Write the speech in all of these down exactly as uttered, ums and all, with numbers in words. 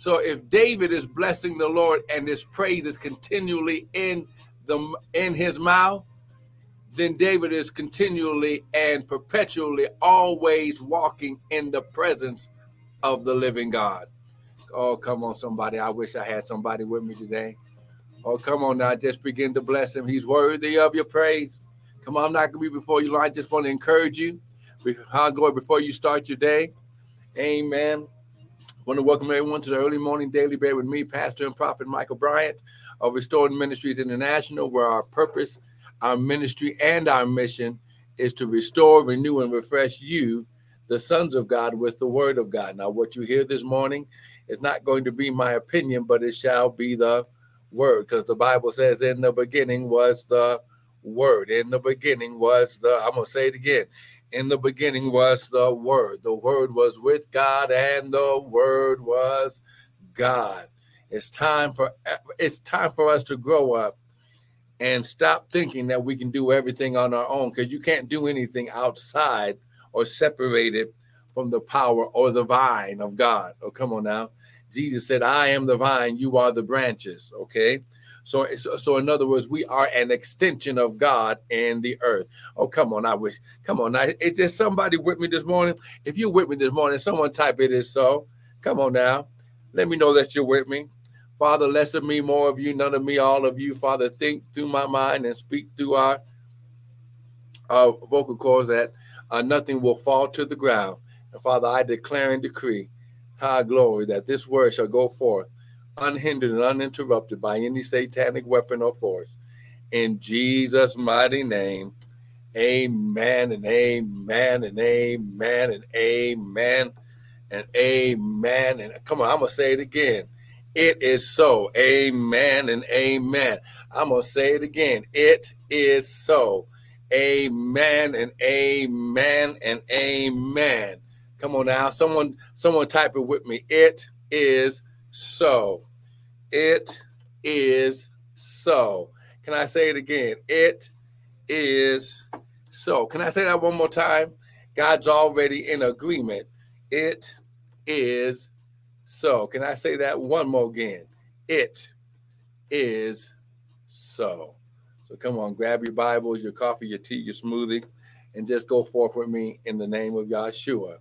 So if David is blessing the Lord and his praise is continually in the in his mouth, then David is continually and perpetually always walking in the presence of the living God. Oh, come on, somebody. I wish I had somebody with me today. Oh, come on now. Just begin to bless him. He's worthy of your praise. Come on, I'm not going to be before you. I just want to encourage you. Ha-Glory, before you start your day. Amen. I want to welcome everyone to the early morning daily prayer with me, Pastor and Prophet Michael Bryant of Restoring Ministries International, where our purpose, our ministry, and our mission is to restore, renew, and refresh you, the sons of God, with the word of God. Now, what you hear this morning is not going to be my opinion, but it shall be the word, because the Bible says in the beginning was the word. In the beginning was the, I'm going to say it again. In the beginning was the Word. The Word was with God, and the Word was God. It's time for it's time for us to grow up and stop thinking that we can do everything on our own, because you can't do anything outside or separated from the power or the vine of God. Oh, come on now. Jesus said, I am the vine, you are the branches, okay? So, so in other words, we are an extension of God in the earth. Oh, come on, I wish. Come on, now. Is there somebody with me this morning? If you're with me this morning, someone type it is so. Come on now. Let me know that you're with me. Father, less of me, more of you, none of me, all of you. Father, think through my mind and speak through our, our vocal cords that uh, nothing will fall to the ground. And Father, I declare and decree, high glory, that this word shall go forth unhindered and uninterrupted by any satanic weapon or force. In Jesus' mighty name, amen and amen and amen and amen and amen. And come on, I'm going to say it again. It is so. Amen and amen. I'm going to say it again. It is so. Amen and amen and amen. Come on now. Someone, someone type it with me. It is so. It is so. Can I say it again? It is so. Can I say that one more time? God's already in agreement. It is so. Can I say that one more again? It is so. So come on, grab your Bibles, your coffee, your tea, your smoothie, and just go forth with me in the name of Yahshua.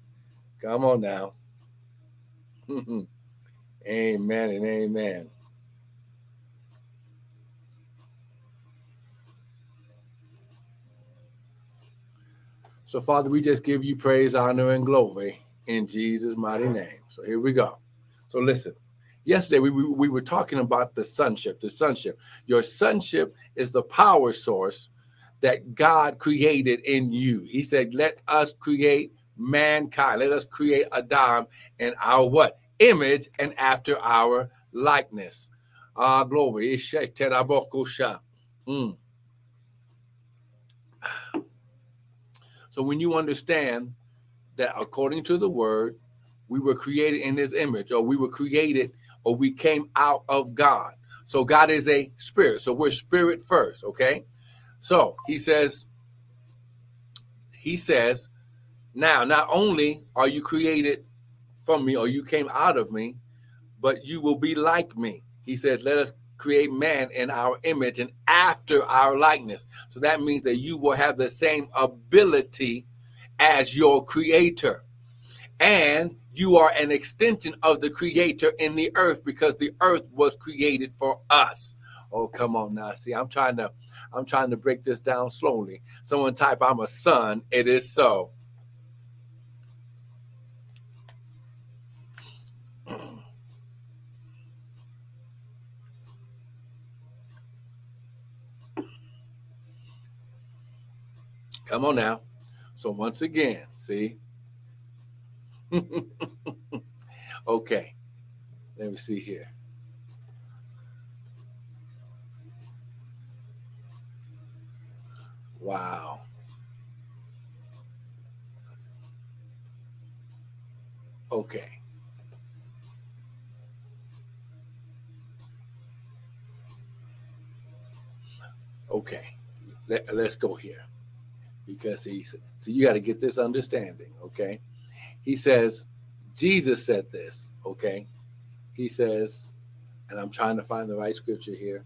Come on now. Amen and amen. So, Father, we just give you praise, honor, and glory in Jesus' mighty name. So here we go. So listen, yesterday we, we, we were talking about the sonship, the sonship. Your sonship is the power source that God created in you. He said, let us create mankind. Let us create Adam and our what? Image and after our likeness. Ah, glory. Mm. So when you understand that according to the word, we were created in his image, or we were created, or we came out of God. So God is a spirit. So we're spirit first, okay? So he says, he says, now, not only are you created from me, or you came out of me, but you will be like me. He said, let us create man in our image and after our likeness. So that means that you will have the same ability as your creator. And you are an extension of the creator in the earth, because the earth was created for us. Oh, come on now. See, I'm trying to, I'm trying to break this down slowly. Someone type, I'm a son. It is so. Come on now. So once again, see? Okay. Let me see here. Wow. Okay. Okay. Let, let's go here. Because he, so you got to get this understanding, okay? He says, Jesus said this, okay? he says, and I'm trying to find the right scripture here,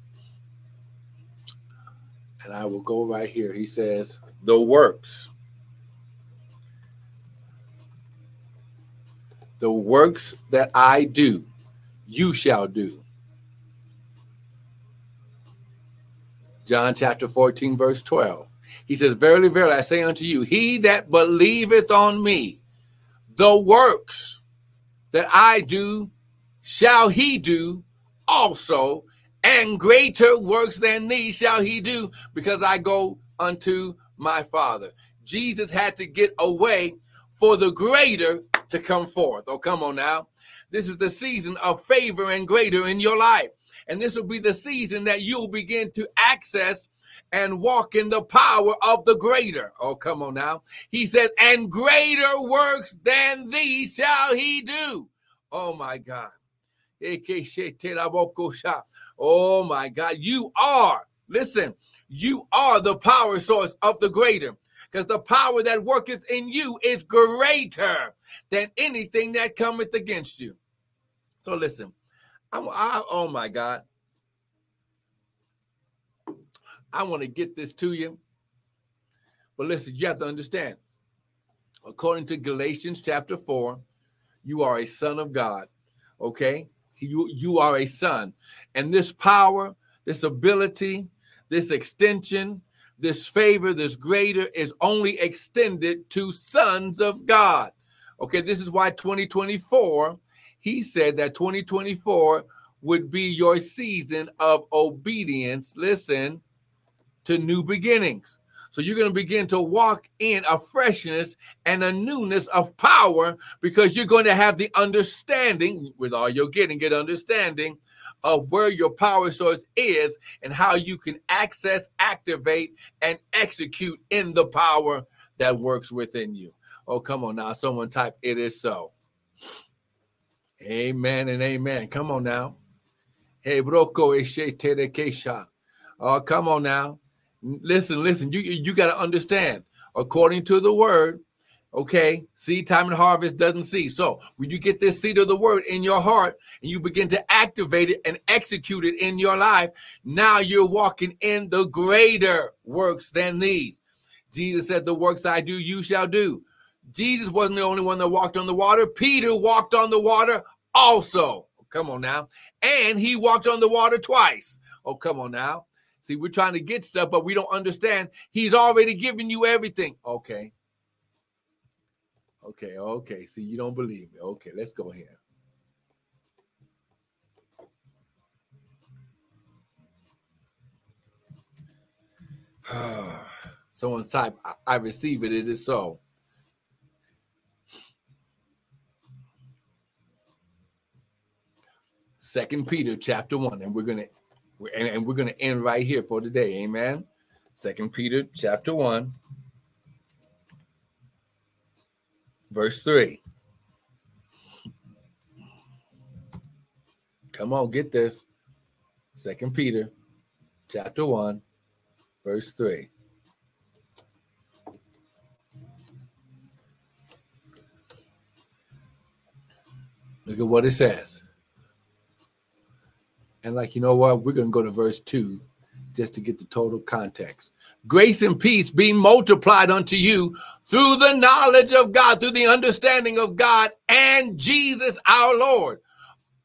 and I will go right here. He says, the works. The works that I do, you shall do. John chapter fourteen, verse twelve. He says, verily, verily, I say unto you, he that believeth on me, the works that I do, shall he do also, and greater works than these shall he do, because I go unto my Father. Jesus had to get away for the greater to come forth. Oh, come on now. This is the season of favor and greater in your life. And this will be the season that you'll begin to access and walk in the power of the greater. Oh, come on now. He says, and greater works than these shall he do. Oh, my God. Oh, my God. You are, listen, you are the power source of the greater, because the power that worketh in you is greater than anything that cometh against you. So listen, I'm, I, oh, my God. I want to get this to you. But listen, you have to understand, according to Galatians chapter four, you are a son of God, okay? You, you are a son. And this power, this ability, this extension, this favor, this greater is only extended to sons of God. Okay, this is why twenty twenty-four, he said that twenty twenty-four would be your season of obedience. Listen, to new beginnings. So you're going to begin to walk in a freshness and a newness of power, because you're going to have the understanding, with all you're getting, get understanding of where your power source is and how you can access, activate, and execute in the power that works within you. Oh, come on now. Someone type, it is so. Amen and amen. Come on now. Hey, broko eshe tere kesha. Oh, come on now. Listen, listen, you, you got to understand, according to the word, okay, seed time and harvest doesn't cease. So when you get this seed of the word in your heart and you begin to activate it and execute it in your life, now you're walking in the greater works than these. Jesus said, the works I do, you shall do. Jesus wasn't the only one that walked on the water. Peter walked on the water also. Come on now. And he walked on the water twice. Oh, come on now. See, we're trying to get stuff, but we don't understand. He's already given you everything. Okay. Okay, okay. See, you don't believe me. Okay, let's go here. Someone type, I, I receive it. It is so. Second Peter chapter one, and we're going to And we're going to end right here for today. Amen. Second Peter chapter one, verse three. Come on, get this. Second Peter chapter one, verse three. Look at what it says. And like, you know what? We're going to go to verse two just to get the total context. Grace and peace be multiplied unto you through the knowledge of God, through the understanding of God and Jesus our Lord,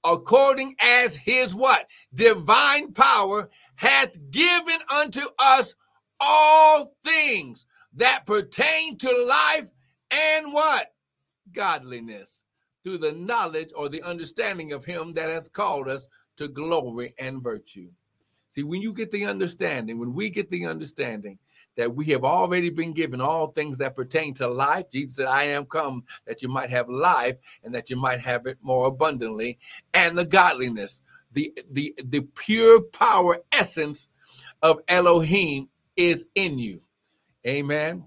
according as his what? Divine power hath given unto us all things that pertain to life and what? Godliness, through the knowledge or the understanding of him that hath called us to glory and virtue. See, when you get the understanding, when we get the understanding that we have already been given all things that pertain to life, Jesus said, I am come that you might have life and that you might have it more abundantly, and the godliness, the, the, the pure power essence of Elohim is in you. Amen.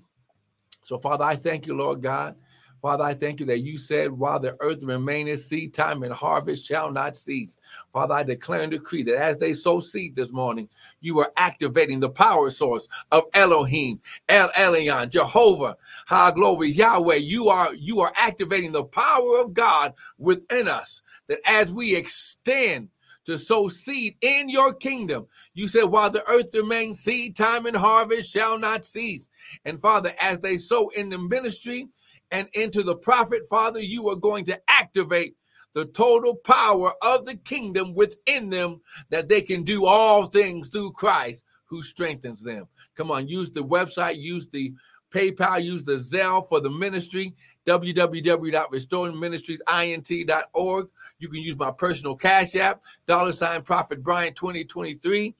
So, Father, I thank you, Lord God, Father, I thank you that you said, while the earth remaineth, seed time and harvest shall not cease. Father, I declare and decree that as they sow seed this morning, you are activating the power source of Elohim, El Elyon, Jehovah, Ha-Glory, Yahweh. You are, you are activating the power of God within us, that as we extend to sow seed in your kingdom. You said, while the earth remains, seed time and harvest shall not cease. And Father, as they sow in the ministry and into the prophet, Father, you are going to activate the total power of the kingdom within them, that they can do all things through Christ who strengthens them. Come on, use the website, use the PayPal, use the Zelle for the ministry, w w w dot restoring ministries int dot org. You can use my personal Cash App, dollar sign Prophet Bryant twenty twenty-three,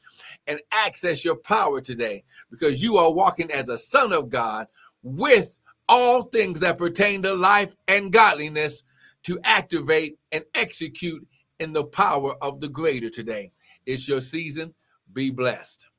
and access your power today, because you are walking as a son of God with all things that pertain to life and godliness to activate and execute in the power of the greater today. It's your season. Be blessed.